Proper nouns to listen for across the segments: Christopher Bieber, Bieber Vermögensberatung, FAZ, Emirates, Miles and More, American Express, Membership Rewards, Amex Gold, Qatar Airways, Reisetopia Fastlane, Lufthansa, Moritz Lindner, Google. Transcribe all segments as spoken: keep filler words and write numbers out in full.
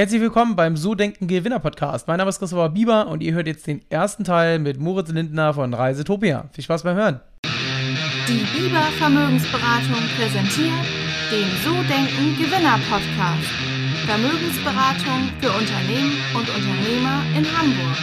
Herzlich willkommen beim So Denken Gewinner Podcast. Mein Name ist Christopher Bieber und ihr hört jetzt den ersten Teil mit Moritz Lindner von Reisetopia. Viel Spaß beim Hören. Die Bieber Vermögensberatung präsentiert den So Denken Gewinner Podcast. Vermögensberatung für Unternehmen und Unternehmer in Hamburg.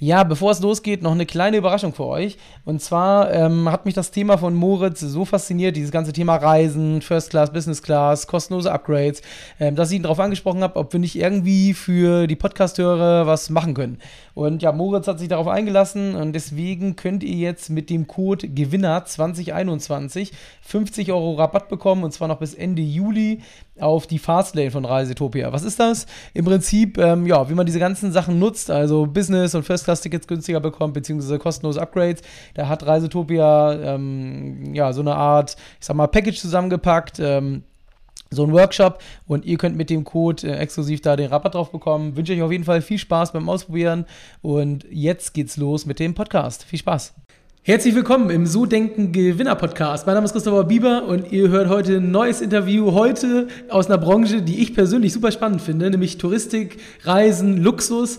Ja, bevor es losgeht, noch eine kleine Überraschung für euch. Und zwar ähm, hat mich das Thema von Moritz so fasziniert, dieses ganze Thema Reisen, First Class, Business Class, kostenlose Upgrades, ähm, dass ich ihn darauf angesprochen habe, ob wir nicht irgendwie für die Podcast-Hörer was machen können. Und ja, Moritz hat sich darauf eingelassen und deswegen könnt ihr jetzt mit dem Code Gewinner zwanzig einundzwanzig fünfzig Euro Rabatt bekommen und zwar noch bis Ende Juli auf die Fastlane von Reisetopia. Was ist das? Im Prinzip, ähm, ja, wie man diese ganzen Sachen nutzt, also Business und First Class Tickets günstiger bekommt, beziehungsweise kostenlose Upgrades. Da hat Reisetopia ähm, ja, so eine Art, ich sag mal, Package zusammengepackt, ähm, so ein Workshop und ihr könnt mit dem Code äh, exklusiv da den Rabatt drauf bekommen. Wünsche euch auf jeden Fall viel Spaß beim Ausprobieren und jetzt geht's los mit dem Podcast. Viel Spaß! Herzlich willkommen im So Denken Gewinner Podcast. Mein Name ist Christopher Bieber und ihr hört heute ein neues Interview, heute aus einer Branche, die ich persönlich super spannend finde, nämlich Touristik, Reisen, Luxus.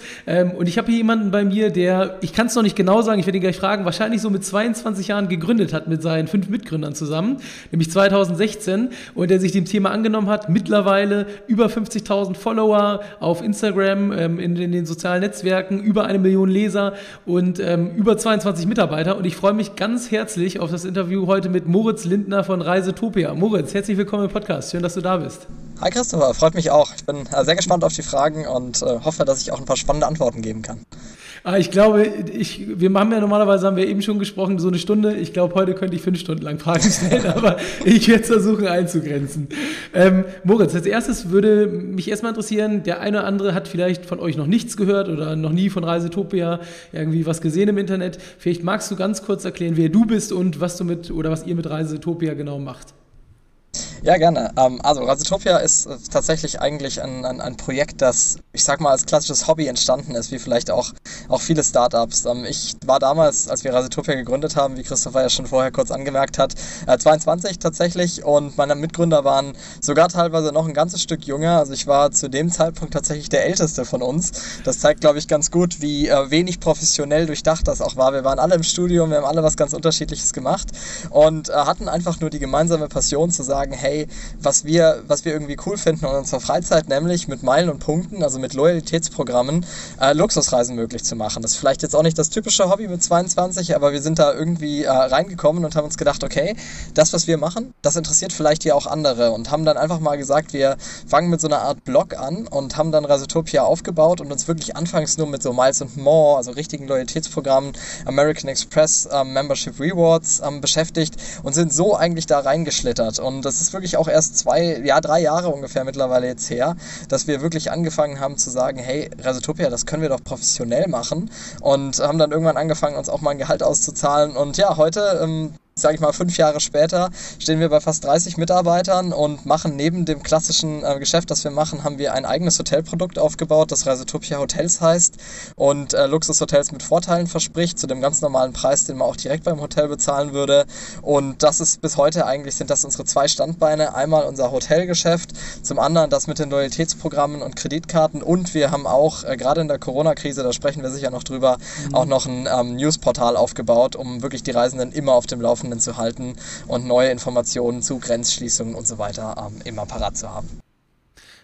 Und ich habe hier jemanden bei mir, der, ich kann es noch nicht genau sagen, ich werde ihn gleich fragen, wahrscheinlich so mit zweiundzwanzig Jahren gegründet hat mit seinen fünf Mitgründern zusammen, nämlich zweitausendsechzehn, und der sich dem Thema angenommen hat, mittlerweile über fünfzigtausend Follower auf Instagram, in den sozialen Netzwerken, über eine Million Leser und über zweiundzwanzig Mitarbeiter. Und ich Ich freue mich ganz herzlich auf das Interview heute mit Moritz Lindner von Reisetopia. Moritz, herzlich willkommen im Podcast. Schön, dass du da bist. Hi Christopher, freut mich auch. Ich bin sehr gespannt auf die Fragen und hoffe, dass ich auch ein paar spannende Antworten geben kann. Ich glaube, ich, wir haben ja normalerweise, haben wir eben schon gesprochen, so eine Stunde. Ich glaube, heute könnte ich fünf Stunden lang Fragen stellen, aber ich werde versuchen einzugrenzen. Ähm, Moritz, als erstes würde mich erstmal interessieren, der eine oder andere hat vielleicht von euch noch nichts gehört oder noch nie von Reisetopia irgendwie was gesehen im Internet. Vielleicht magst du ganz kurz erklären, wer du bist und was du mit oder was ihr mit Reisetopia genau macht. Ja, gerne. Also Reisetopia ist tatsächlich eigentlich ein, ein, ein Projekt, das, ich sag mal, als klassisches Hobby entstanden ist, wie vielleicht auch, auch viele Startups. Ich war damals, als wir Reisetopia gegründet haben, wie Christopher ja schon vorher kurz angemerkt hat, zweiundzwanzig tatsächlich, und meine Mitgründer waren sogar teilweise noch ein ganzes Stück jünger. Also ich war zu dem Zeitpunkt tatsächlich der Älteste von uns. Das zeigt, glaube ich, ganz gut, wie wenig professionell durchdacht das auch war. Wir waren alle im Studium, wir haben alle was ganz Unterschiedliches gemacht und hatten einfach nur die gemeinsame Passion zu sagen, hey, was wir, was wir irgendwie cool finden in unserer Freizeit, nämlich mit Meilen und Punkten, also mit Loyalitätsprogrammen, äh, Luxusreisen möglich zu machen. Das ist vielleicht jetzt auch nicht das typische Hobby mit zweiundzwanzig, aber wir sind da irgendwie äh, reingekommen und haben uns gedacht, okay, das, was wir machen, das interessiert vielleicht hier auch andere, und haben dann einfach mal gesagt, wir fangen mit so einer Art Blog an und haben dann Reisetopia aufgebaut und uns wirklich anfangs nur mit so Miles and More, also richtigen Loyalitätsprogrammen, American Express, äh, Membership Rewards äh, beschäftigt und sind so eigentlich da reingeschlittert. Und das ist wirklich auch erst zwei, ja drei Jahre ungefähr mittlerweile jetzt her, dass wir wirklich angefangen haben zu sagen, hey, Reisetopia, das können wir doch professionell machen, und haben dann irgendwann angefangen, uns auch mal ein Gehalt auszuzahlen, und ja, heute, ähm, sage ich mal, fünf Jahre später, stehen wir bei fast dreißig Mitarbeitern und machen neben dem klassischen äh, Geschäft, das wir machen, haben wir ein eigenes Hotelprodukt aufgebaut, das Reisetopia Hotels heißt und äh, Luxushotels mit Vorteilen verspricht, zu dem ganz normalen Preis, den man auch direkt beim Hotel bezahlen würde. Und das ist bis heute eigentlich, sind das unsere zwei Standbeine. Einmal unser Hotelgeschäft, zum anderen das mit den Loyalitätsprogrammen und Kreditkarten, und wir haben auch, äh, gerade in der Corona-Krise, da sprechen wir sicher noch drüber, mhm. auch noch ein ähm, Newsportal aufgebaut, um wirklich die Reisenden immer auf dem Laufenden zu halten und neue Informationen zu Grenzschließungen und so weiter ähm, immer parat zu haben.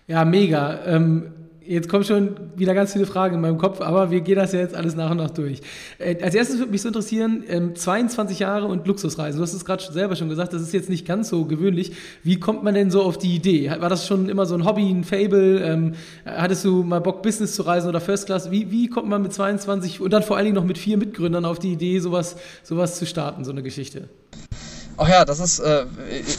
Ja, mega. Ähm, jetzt kommen schon wieder ganz viele Fragen in meinem Kopf, aber wir gehen das ja jetzt alles nach und nach durch. Äh, als erstes würde mich so interessieren, ähm, zweiundzwanzig Jahre und Luxusreisen. Du hast es gerade selber schon gesagt, das ist jetzt nicht ganz so gewöhnlich. Wie kommt man denn so auf die Idee? War das schon immer so ein Hobby, ein Fable? Ähm, hattest du mal Bock, Business zu reisen oder First Class? Wie, wie kommt man mit zweiundzwanzig und dann vor allen Dingen noch mit vier Mitgründern auf die Idee, sowas, sowas zu starten, so eine Geschichte? Ach ja, das ist äh,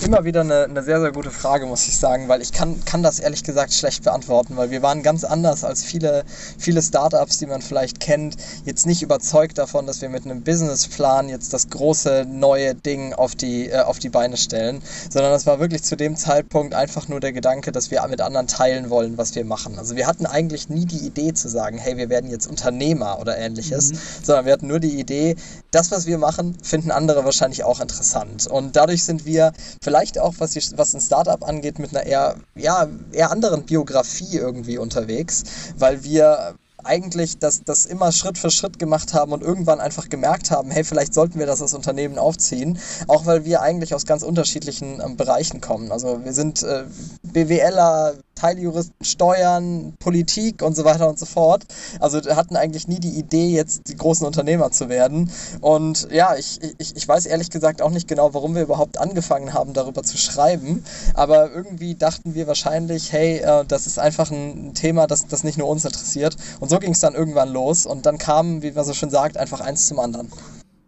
immer wieder eine, eine sehr, sehr gute Frage, muss ich sagen, weil ich kann, kann das ehrlich gesagt schlecht beantworten, weil wir waren ganz anders als viele, viele Startups, die man vielleicht kennt, jetzt nicht überzeugt davon, dass wir mit einem Businessplan jetzt das große neue Ding auf die, äh, auf die Beine stellen, sondern das war wirklich zu dem Zeitpunkt einfach nur der Gedanke, dass wir mit anderen teilen wollen, was wir machen. Also wir hatten eigentlich nie die Idee zu sagen, hey, wir werden jetzt Unternehmer oder ähnliches, mhm. sondern wir hatten nur die Idee, das, was wir machen, finden andere wahrscheinlich auch interessant. Und dadurch sind wir vielleicht auch, was, die, was ein Startup angeht, mit einer eher, ja, eher anderen Biografie irgendwie unterwegs, weil wir eigentlich das, das immer Schritt für Schritt gemacht haben und irgendwann einfach gemerkt haben, hey, vielleicht sollten wir das als Unternehmen aufziehen, auch weil wir eigentlich aus ganz unterschiedlichen äh, Bereichen kommen. Also wir sind äh, BWLer, Teiljuristen, Steuern, Politik und so weiter und so fort. Also hatten eigentlich nie die Idee, jetzt die großen Unternehmer zu werden. Und ja, ich, ich, ich weiß ehrlich gesagt auch nicht genau, warum wir überhaupt angefangen haben, darüber zu schreiben. Aber irgendwie dachten wir wahrscheinlich, hey, äh, das ist einfach ein Thema, das, das nicht nur uns interessiert. Und so ging es dann irgendwann los und dann kam, wie man so schön sagt, einfach eins zum anderen.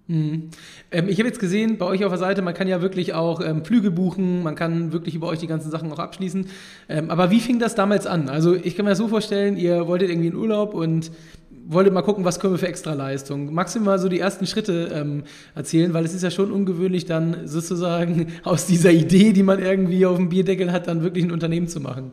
Mhm. Ähm, ich habe jetzt gesehen, bei euch auf der Seite, man kann ja wirklich auch ähm, Flüge buchen, man kann wirklich über euch die ganzen Sachen auch abschließen. Ähm, aber wie fing das damals an? Also ich kann mir das so vorstellen, ihr wolltet irgendwie in Urlaub und wolltet mal gucken, was können wir für Extraleistungen. Magst du mir mal so die ersten Schritte ähm, erzählen? Weil es ist ja schon ungewöhnlich, dann sozusagen aus dieser Idee, die man irgendwie auf dem Bierdeckel hat, dann wirklich ein Unternehmen zu machen.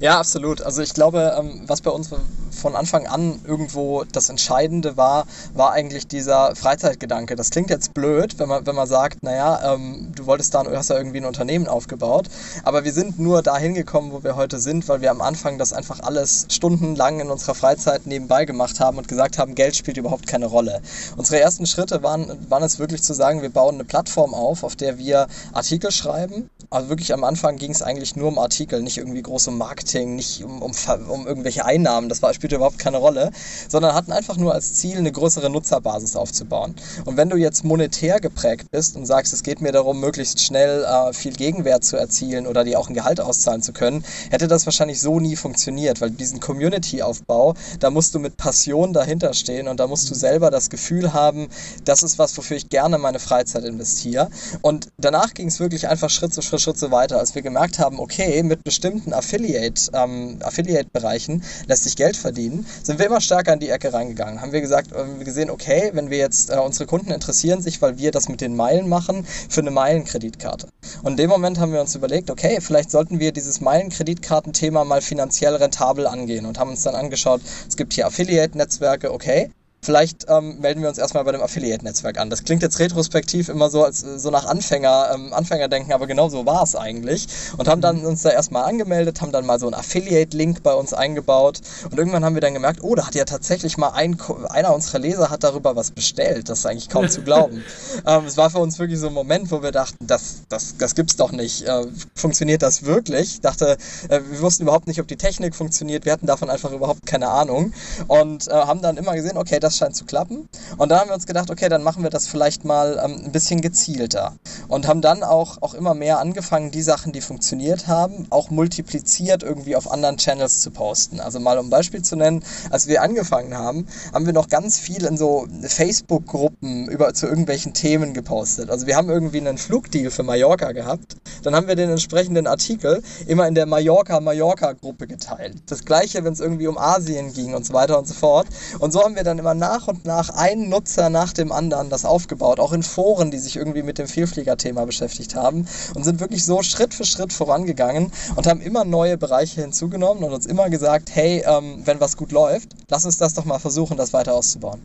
Ja, absolut. Also ich glaube, was bei uns von Anfang an irgendwo das Entscheidende war, war eigentlich dieser Freizeitgedanke. Das klingt jetzt blöd, wenn man, wenn man sagt, naja, ähm, du wolltest da, hast da irgendwie ein Unternehmen aufgebaut, aber wir sind nur dahin gekommen, wo wir heute sind, weil wir am Anfang das einfach alles stundenlang in unserer Freizeit nebenbei gemacht haben und gesagt haben, Geld spielt überhaupt keine Rolle. Unsere ersten Schritte waren, waren es wirklich zu sagen, wir bauen eine Plattform auf, auf der wir Artikel schreiben. Also wirklich am Anfang ging es eigentlich nur um Artikel, nicht irgendwie groß um Marketing, nicht um, um, um irgendwelche Einnahmen, das war, spielte überhaupt keine Rolle, sondern hatten einfach nur als Ziel, eine größere Nutzerbasis aufzubauen. Und wenn du jetzt monetär geprägt bist und sagst, es geht mir darum, möglichst schnell äh, viel Gegenwert zu erzielen oder dir auch ein Gehalt auszahlen zu können, hätte das wahrscheinlich so nie funktioniert, weil diesen Community-Aufbau, da musst du mit Passion dahinter stehen und da musst du selber das Gefühl haben, das ist was, wofür ich gerne meine Freizeit investiere. Und danach ging es wirklich einfach Schritt zu Schritt Schritt so weiter, als wir gemerkt haben, okay, mit bestimmten Affiliate, ähm, Affiliate-Bereichen lässt sich Geld verdienen, sind wir immer stärker in die Ecke reingegangen. Haben wir gesagt, haben wir gesehen, okay, wenn wir jetzt, äh, unsere Kunden interessieren sich, weil wir das mit den Meilen machen, für eine Meilenkreditkarte. Und in dem Moment haben wir uns überlegt, okay, vielleicht sollten wir dieses Meilenkreditkartenthema mal finanziell rentabel angehen und haben uns dann angeschaut, es gibt hier Affiliate-Netzwerke, okay, Vielleicht ähm, melden wir uns erstmal bei dem Affiliate-Netzwerk an. Das klingt jetzt retrospektiv immer so als so nach Anfänger, ähm, Anfängerdenken, aber genau so war es eigentlich. Und haben dann uns da erstmal angemeldet, haben dann mal so einen Affiliate-Link bei uns eingebaut und irgendwann haben wir dann gemerkt, oh, da hat ja tatsächlich mal ein, einer unserer Leser hat darüber was bestellt. Das ist eigentlich kaum zu glauben. ähm, es war für uns wirklich so ein Moment, wo wir dachten, das, das, das gibt's doch nicht. Äh, funktioniert das wirklich? Ich dachte, äh, wir wussten überhaupt nicht, ob die Technik funktioniert. Wir hatten davon einfach überhaupt keine Ahnung und äh, haben dann immer gesehen, okay, das Das scheint zu klappen. Und da haben wir uns gedacht, okay, dann machen wir das vielleicht mal ähm, ein bisschen gezielter. Und haben dann auch, auch immer mehr angefangen, die Sachen, die funktioniert haben, auch multipliziert irgendwie auf anderen Channels zu posten. Also mal um ein Beispiel zu nennen, als wir angefangen haben, haben wir noch ganz viel in so Facebook-Gruppen über zu irgendwelchen Themen gepostet. Also wir haben irgendwie einen Flugdeal für Mallorca gehabt. Dann haben wir den entsprechenden Artikel immer in der Mallorca-Mallorca-Gruppe geteilt. Das Gleiche, wenn es irgendwie um Asien ging und so weiter und so fort. Und so haben wir dann immer nach und nach einen Nutzer nach dem anderen das aufgebaut, auch in Foren, die sich irgendwie mit dem Vielfliegerthema beschäftigt haben und sind wirklich so Schritt für Schritt vorangegangen und haben immer neue Bereiche hinzugenommen und uns immer gesagt, hey, ähm, wenn was gut läuft, lass uns das doch mal versuchen, das weiter auszubauen.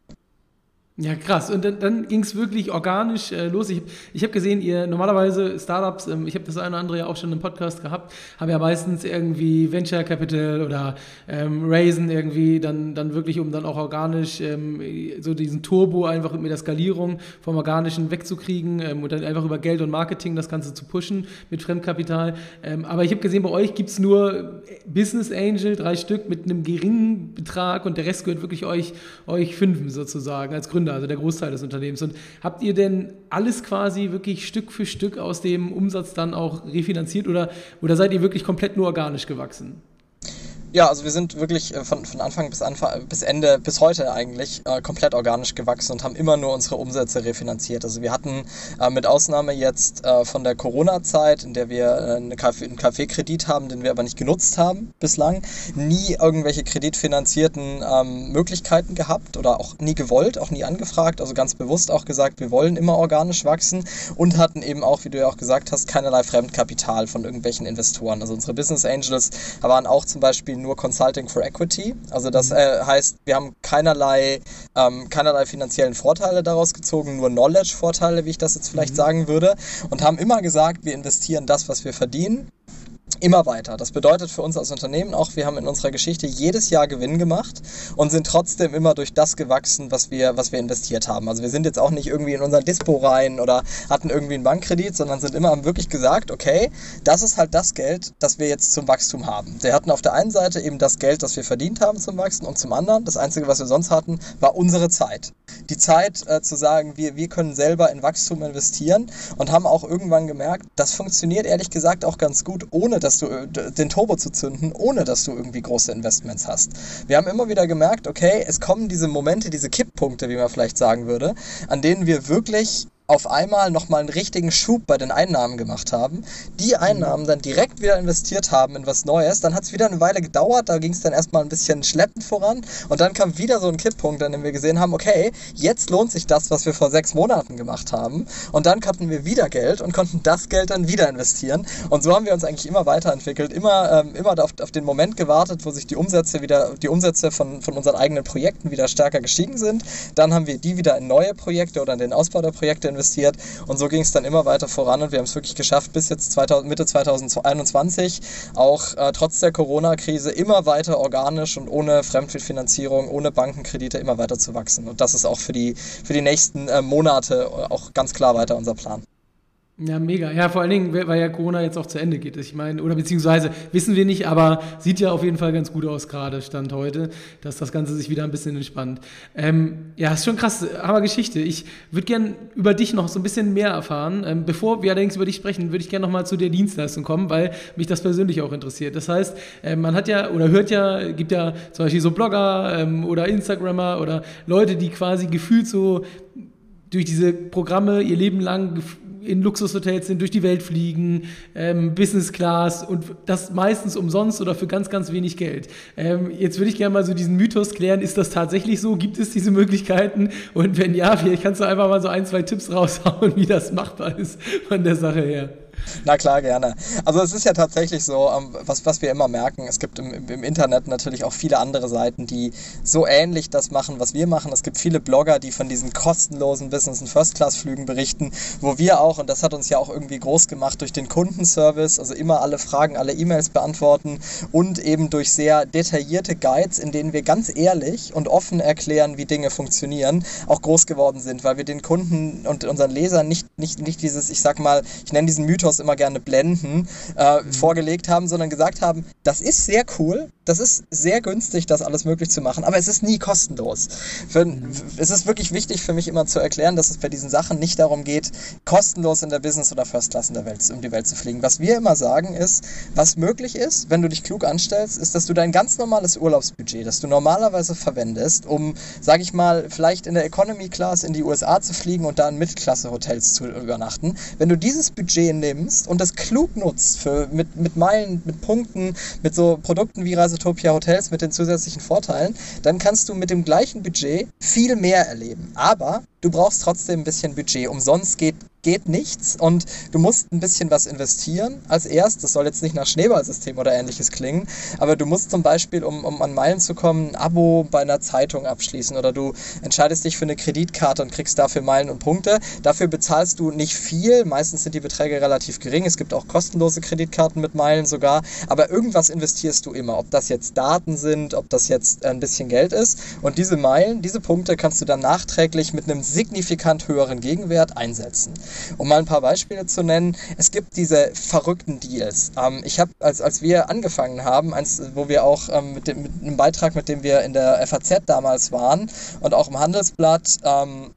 Ja, krass. Und dann, dann ging es wirklich organisch äh, los. Ich, ich habe gesehen, ihr normalerweise Startups, ähm, ich habe das eine oder andere ja auch schon im Podcast gehabt, haben ja meistens irgendwie Venture Capital oder ähm, Raisen irgendwie, dann, dann wirklich, um dann auch organisch ähm, so diesen Turbo einfach mit der Skalierung vom Organischen wegzukriegen ähm, und dann einfach über Geld und Marketing das Ganze zu pushen mit Fremdkapital. Ähm, aber ich habe gesehen, bei euch gibt's nur Business Angel, drei Stück mit einem geringen Betrag und der Rest gehört wirklich euch, euch Fünfen sozusagen als Gründer. Also der Großteil des Unternehmens. Und habt ihr denn alles quasi wirklich Stück für Stück aus dem Umsatz dann auch refinanziert oder, oder seid ihr wirklich komplett nur organisch gewachsen? Ja, also wir sind wirklich von, von Anfang bis, Anfang bis Ende, bis heute eigentlich, äh, komplett organisch gewachsen und haben immer nur unsere Umsätze refinanziert. Also wir hatten äh, mit Ausnahme jetzt äh, von der Corona-Zeit, in der wir äh, eine Kaffee, einen Kaffeekredit haben, den wir aber nicht genutzt haben bislang, nie irgendwelche kreditfinanzierten ähm, Möglichkeiten gehabt oder auch nie gewollt, auch nie angefragt. Also ganz bewusst auch gesagt, wir wollen immer organisch wachsen und hatten eben auch, wie du ja auch gesagt hast, keinerlei Fremdkapital von irgendwelchen Investoren. Also unsere Business Angels waren auch zum Beispiel nur Consulting for Equity. Also das äh, heißt, wir haben keinerlei, ähm, keinerlei finanziellen Vorteile daraus gezogen, nur Knowledge-Vorteile, wie ich das jetzt vielleicht mhm. sagen würde. Und haben immer gesagt, wir investieren das, was wir verdienen, immer weiter. Das bedeutet für uns als Unternehmen auch, wir haben in unserer Geschichte jedes Jahr Gewinn gemacht und sind trotzdem immer durch das gewachsen, was wir, was wir investiert haben. Also wir sind jetzt auch nicht irgendwie in unser Dispo rein oder hatten irgendwie einen Bankkredit, sondern sind immer, haben wirklich gesagt, okay, das ist halt das Geld, das wir jetzt zum Wachstum haben. Wir hatten auf der einen Seite eben das Geld, das wir verdient haben zum Wachsen, und zum anderen, das Einzige, was wir sonst hatten, war unsere Zeit. Die Zeit äh, zu sagen, wir, wir können selber in Wachstum investieren, und haben auch irgendwann gemerkt, das funktioniert ehrlich gesagt auch ganz gut, ohne dass du den Turbo zu zünden, ohne dass du irgendwie große Investments hast. Wir haben immer wieder gemerkt, okay, es kommen diese Momente, diese Kipppunkte, wie man vielleicht sagen würde, an denen wir wirklich auf einmal nochmal einen richtigen Schub bei den Einnahmen gemacht haben, die Einnahmen dann direkt wieder investiert haben in was Neues, dann hat es wieder eine Weile gedauert, da ging es dann erstmal ein bisschen schleppend voran, und dann kam wieder so ein Kipppunkt, an dem wir gesehen haben, okay, jetzt lohnt sich das, was wir vor sechs Monaten gemacht haben, und dann hatten wir wieder Geld und konnten das Geld dann wieder investieren, und so haben wir uns eigentlich immer weiterentwickelt, immer, ähm, immer auf, auf den Moment gewartet, wo sich die Umsätze wieder, die Umsätze von, von unseren eigenen Projekten wieder stärker gestiegen sind, dann haben wir die wieder in neue Projekte oder in den Ausbau der Projekte investiert, und so ging es dann immer weiter voran, und wir haben es wirklich geschafft, bis jetzt zweitausend, Mitte zweitausendeinundzwanzig auch äh, trotz der Corona-Krise immer weiter organisch und ohne Fremdfinanzierung, ohne Bankenkredite immer weiter zu wachsen, und das ist auch für die, für die nächsten äh, Monate auch ganz klar weiter unser Plan. Ja, mega. Ja, vor allen Dingen, weil ja Corona jetzt auch zu Ende geht. Ich meine, oder beziehungsweise wissen wir nicht, aber sieht ja auf jeden Fall ganz gut aus gerade, Stand heute, dass das Ganze sich wieder ein bisschen entspannt. Ähm, ja, ist schon krass, aber Geschichte. Ich würde gern über dich noch so ein bisschen mehr erfahren. Ähm, bevor wir allerdings über dich sprechen, würde ich gerne nochmal zu der Dienstleistung kommen, weil mich das persönlich auch interessiert. Das heißt, ähm, man hat ja oder hört ja, gibt ja zum Beispiel so Blogger ähm, oder Instagrammer oder Leute, die quasi gefühlt so durch diese Programme ihr Leben lang gef- in Luxushotels sind, durch die Welt fliegen, ähm, Business Class, und das meistens umsonst oder für ganz, ganz wenig Geld. Ähm, jetzt würde ich gerne mal so diesen Mythos klären, ist das tatsächlich so? Gibt es diese Möglichkeiten? Und wenn ja, vielleicht kannst du einfach mal so ein, zwei Tipps raushauen, wie das machbar ist von der Sache her. Na klar, gerne. Also es ist ja tatsächlich so, was, was wir immer merken, es gibt im, im Internet natürlich auch viele andere Seiten, die so ähnlich das machen, was wir machen. Es gibt viele Blogger, die von diesen kostenlosen Business- und First-Class-Flügen berichten, wo wir auch, und das hat uns ja auch irgendwie groß gemacht, durch den Kundenservice, also immer alle Fragen, alle E-Mails beantworten, und eben durch sehr detaillierte Guides, in denen wir ganz ehrlich und offen erklären, wie Dinge funktionieren, auch groß geworden sind, weil wir den Kunden und unseren Lesern nicht, nicht, nicht dieses, ich sag mal, ich nenne diesen Mythos immer gerne blenden, äh, vorgelegt haben, sondern gesagt haben, das ist sehr cool, das ist sehr günstig, das alles möglich zu machen, aber es ist nie kostenlos. Für, es ist wirklich wichtig für mich immer zu erklären, dass es bei diesen Sachen nicht darum geht, kostenlos in der Business- oder First Class in der Welt, um die Welt zu fliegen. Was wir immer sagen ist, was möglich ist, wenn du dich klug anstellst, ist, dass du dein ganz normales Urlaubsbudget, das du normalerweise verwendest, um, sag ich mal, vielleicht in der Economy Class in die U S A zu fliegen und da in Mittelklasse-Hotels zu übernachten, wenn du dieses Budget nimmst und das klug nutzt für, mit, mit Meilen, mit Punkten, mit so Produkten wie Reisetopia Hotels, mit den zusätzlichen Vorteilen, dann kannst du mit dem gleichen Budget viel mehr erleben. Aber du brauchst trotzdem ein bisschen Budget. Umsonst geht geht nichts, und du musst ein bisschen was investieren als erst. Das soll jetzt nicht nach Schneeballsystem oder ähnliches klingen, aber du musst zum Beispiel, um, um an Meilen zu kommen, ein Abo bei einer Zeitung abschließen, oder du entscheidest dich für eine Kreditkarte und kriegst dafür Meilen und Punkte. Dafür bezahlst du nicht viel, meistens sind die Beträge relativ gering, es gibt auch kostenlose Kreditkarten mit Meilen sogar, aber irgendwas investierst du immer, ob das jetzt Daten sind, ob das jetzt ein bisschen Geld ist, und diese Meilen, diese Punkte kannst du dann nachträglich mit einem signifikant höheren Gegenwert einsetzen. Um mal ein paar Beispiele zu nennen, es gibt diese verrückten Deals. Ähm, ich habe, als, als wir angefangen haben, eins, wo wir auch ähm, mit, dem, mit einem Beitrag, mit dem wir in der F A Z damals waren und auch im Handelsblatt, ähm,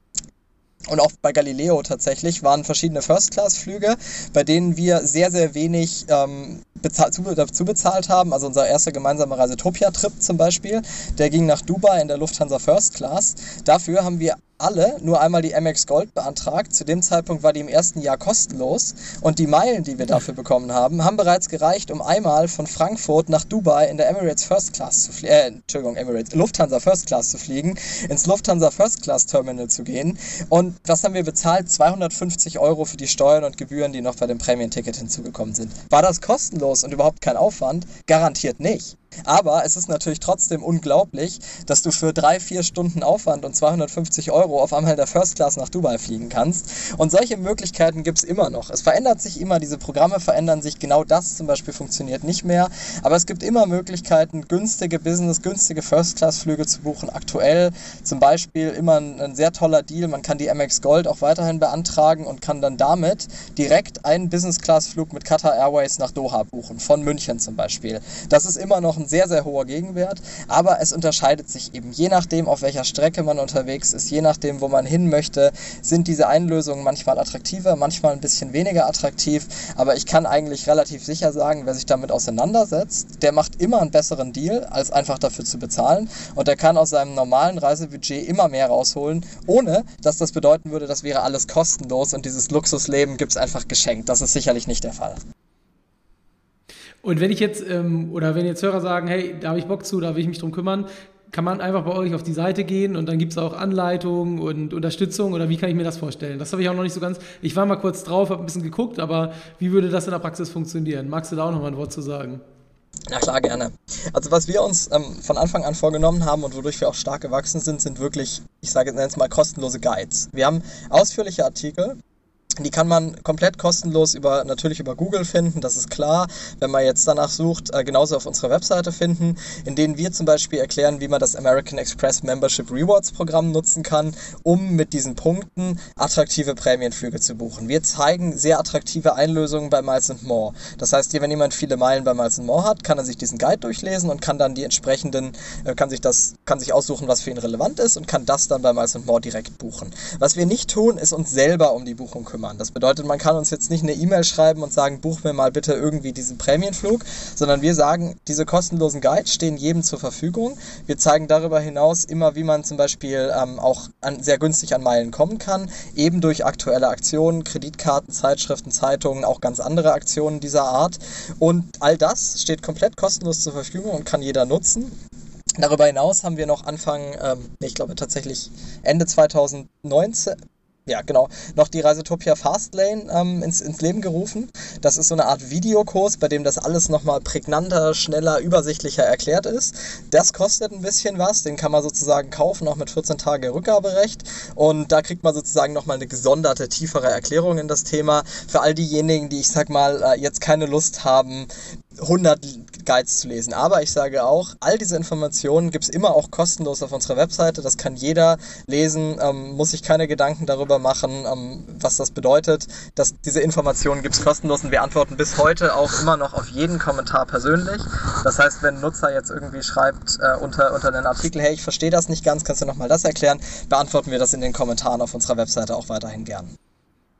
und auch bei Galileo tatsächlich, waren verschiedene First-Class-Flüge, bei denen wir sehr, sehr wenig ähm, bezahl- zu, dazu bezahlt haben. Also unser erster gemeinsamer Reisetopia-Trip zum Beispiel, der ging nach Dubai in der Lufthansa First Class. Dafür haben wir alle nur einmal die Amex Gold beantragt. Zu dem Zeitpunkt war die im ersten Jahr kostenlos, und die Meilen, die wir dafür bekommen haben, haben bereits gereicht, um einmal von Frankfurt nach Dubai in der Emirates First Class zu fliegen, äh, Entschuldigung, Emirates, Lufthansa First Class zu fliegen, ins Lufthansa First Class Terminal zu gehen. Und was haben wir bezahlt? zweihundertfünfzig Euro für die Steuern und Gebühren, die noch bei dem Prämienticket hinzugekommen sind. War das kostenlos und überhaupt kein Aufwand? Garantiert nicht. Aber es ist natürlich trotzdem unglaublich, dass du für drei, vier Stunden Aufwand und zweihundertfünfzig Euro auf einmal in der First Class nach Dubai fliegen kannst. Und solche Möglichkeiten gibt es immer noch. Es verändert sich immer, diese Programme verändern sich. Genau das zum Beispiel funktioniert nicht mehr. Aber es gibt immer Möglichkeiten, günstige Business, günstige First Class Flüge zu buchen. Aktuell zum Beispiel immer ein, ein sehr toller Deal. Man kann die Amex Gold auch weiterhin beantragen und kann dann damit direkt einen Business Class Flug mit Qatar Airways nach Doha buchen. Von München zum Beispiel. Das ist immer noch ein sehr, sehr hoher Gegenwert, aber es unterscheidet sich eben je nachdem, auf welcher Strecke man unterwegs ist, je nachdem, wo man hin möchte, sind diese Einlösungen manchmal attraktiver, manchmal ein bisschen weniger attraktiv, aber ich kann eigentlich relativ sicher sagen, wer sich damit auseinandersetzt, der macht immer einen besseren Deal, als einfach dafür zu bezahlen und der kann aus seinem normalen Reisebudget immer mehr rausholen, ohne dass das bedeuten würde, das wäre alles kostenlos und dieses Luxusleben gibt es einfach geschenkt. Das ist sicherlich nicht der Fall. Und wenn ich jetzt, ähm, oder wenn jetzt Hörer sagen, hey, da habe ich Bock zu, da will ich mich drum kümmern, kann man einfach bei euch auf die Seite gehen und dann gibt es auch Anleitungen und Unterstützung oder wie kann ich mir das vorstellen? Das habe ich auch noch nicht so ganz, ich war mal kurz drauf, habe ein bisschen geguckt, aber wie würde das in der Praxis funktionieren? Magst du da auch nochmal ein Wort zu sagen? Na klar, gerne. Also was wir uns ähm, von Anfang an vorgenommen haben und wodurch wir auch stark gewachsen sind, sind wirklich, ich sage jetzt mal, kostenlose Guides. Wir haben ausführliche Artikel. Die kann man komplett kostenlos über natürlich über Google finden, das ist klar. Wenn man jetzt danach sucht, äh, genauso auf unserer Webseite finden, in denen wir zum Beispiel erklären, wie man das American Express Membership Rewards Programm nutzen kann, um mit diesen Punkten attraktive Prämienflüge zu buchen. Wir zeigen sehr attraktive Einlösungen bei Miles and More. Das heißt, wenn jemand viele Meilen bei Miles and More hat, kann er sich diesen Guide durchlesen und kann dann die entsprechenden, äh, kann sich das, kann sich aussuchen, was für ihn relevant ist und kann das dann bei Miles and More direkt buchen. Was wir nicht tun, ist uns selber um die Buchung kümmern. Das bedeutet, man kann uns jetzt nicht eine E-Mail schreiben und sagen, buch mir mal bitte irgendwie diesen Prämienflug, sondern wir sagen, diese kostenlosen Guides stehen jedem zur Verfügung. Wir zeigen darüber hinaus immer, wie man zum Beispiel ähm, auch an, sehr günstig an Meilen kommen kann, eben durch aktuelle Aktionen, Kreditkarten, Zeitschriften, Zeitungen, auch ganz andere Aktionen dieser Art. Und all das steht komplett kostenlos zur Verfügung und kann jeder nutzen. Darüber hinaus haben wir noch Anfang, ähm, ich glaube tatsächlich Ende zweitausendneunzehn, ja, genau, noch die Reisetopia Fastlane ähm, ins, ins Leben gerufen. Das ist so eine Art Videokurs, bei dem das alles nochmal prägnanter, schneller, übersichtlicher erklärt ist. Das kostet ein bisschen was, den kann man sozusagen kaufen, auch mit vierzehn Tage Rückgaberecht. Und da kriegt man sozusagen nochmal eine gesonderte, tiefere Erklärung in das Thema. Für all diejenigen, die, ich sag mal, jetzt keine Lust haben, hundert Guides zu lesen. Aber ich sage auch, all diese Informationen gibt es immer auch kostenlos auf unserer Webseite. Das kann jeder lesen, ähm, muss sich keine Gedanken darüber machen, ähm, was das bedeutet. Das, diese Informationen gibt es kostenlos und wir antworten bis heute auch immer noch auf jeden Kommentar persönlich. Das heißt, wenn ein Nutzer jetzt irgendwie schreibt äh, unter, unter den Artikel, hey, ich verstehe das nicht ganz, kannst du nochmal das erklären, beantworten wir das in den Kommentaren auf unserer Webseite auch weiterhin gern.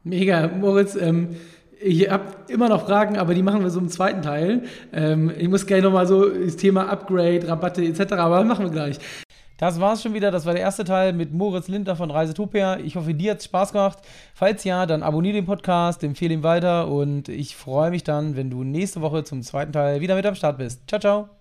Mega, Moritz, ähm ich habe immer noch Fragen, aber die machen wir so im zweiten Teil. Ähm, ich muss gleich nochmal so das Thema Upgrade, Rabatte et cetera, aber machen wir gleich. Das war's schon wieder. Das war der erste Teil mit Moritz Lindner von Reisetopia. Ich hoffe, dir hat's Spaß gemacht. Falls ja, dann abonniere den Podcast, empfehle ihn weiter und ich freue mich dann, wenn du nächste Woche zum zweiten Teil wieder mit am Start bist. Ciao, ciao.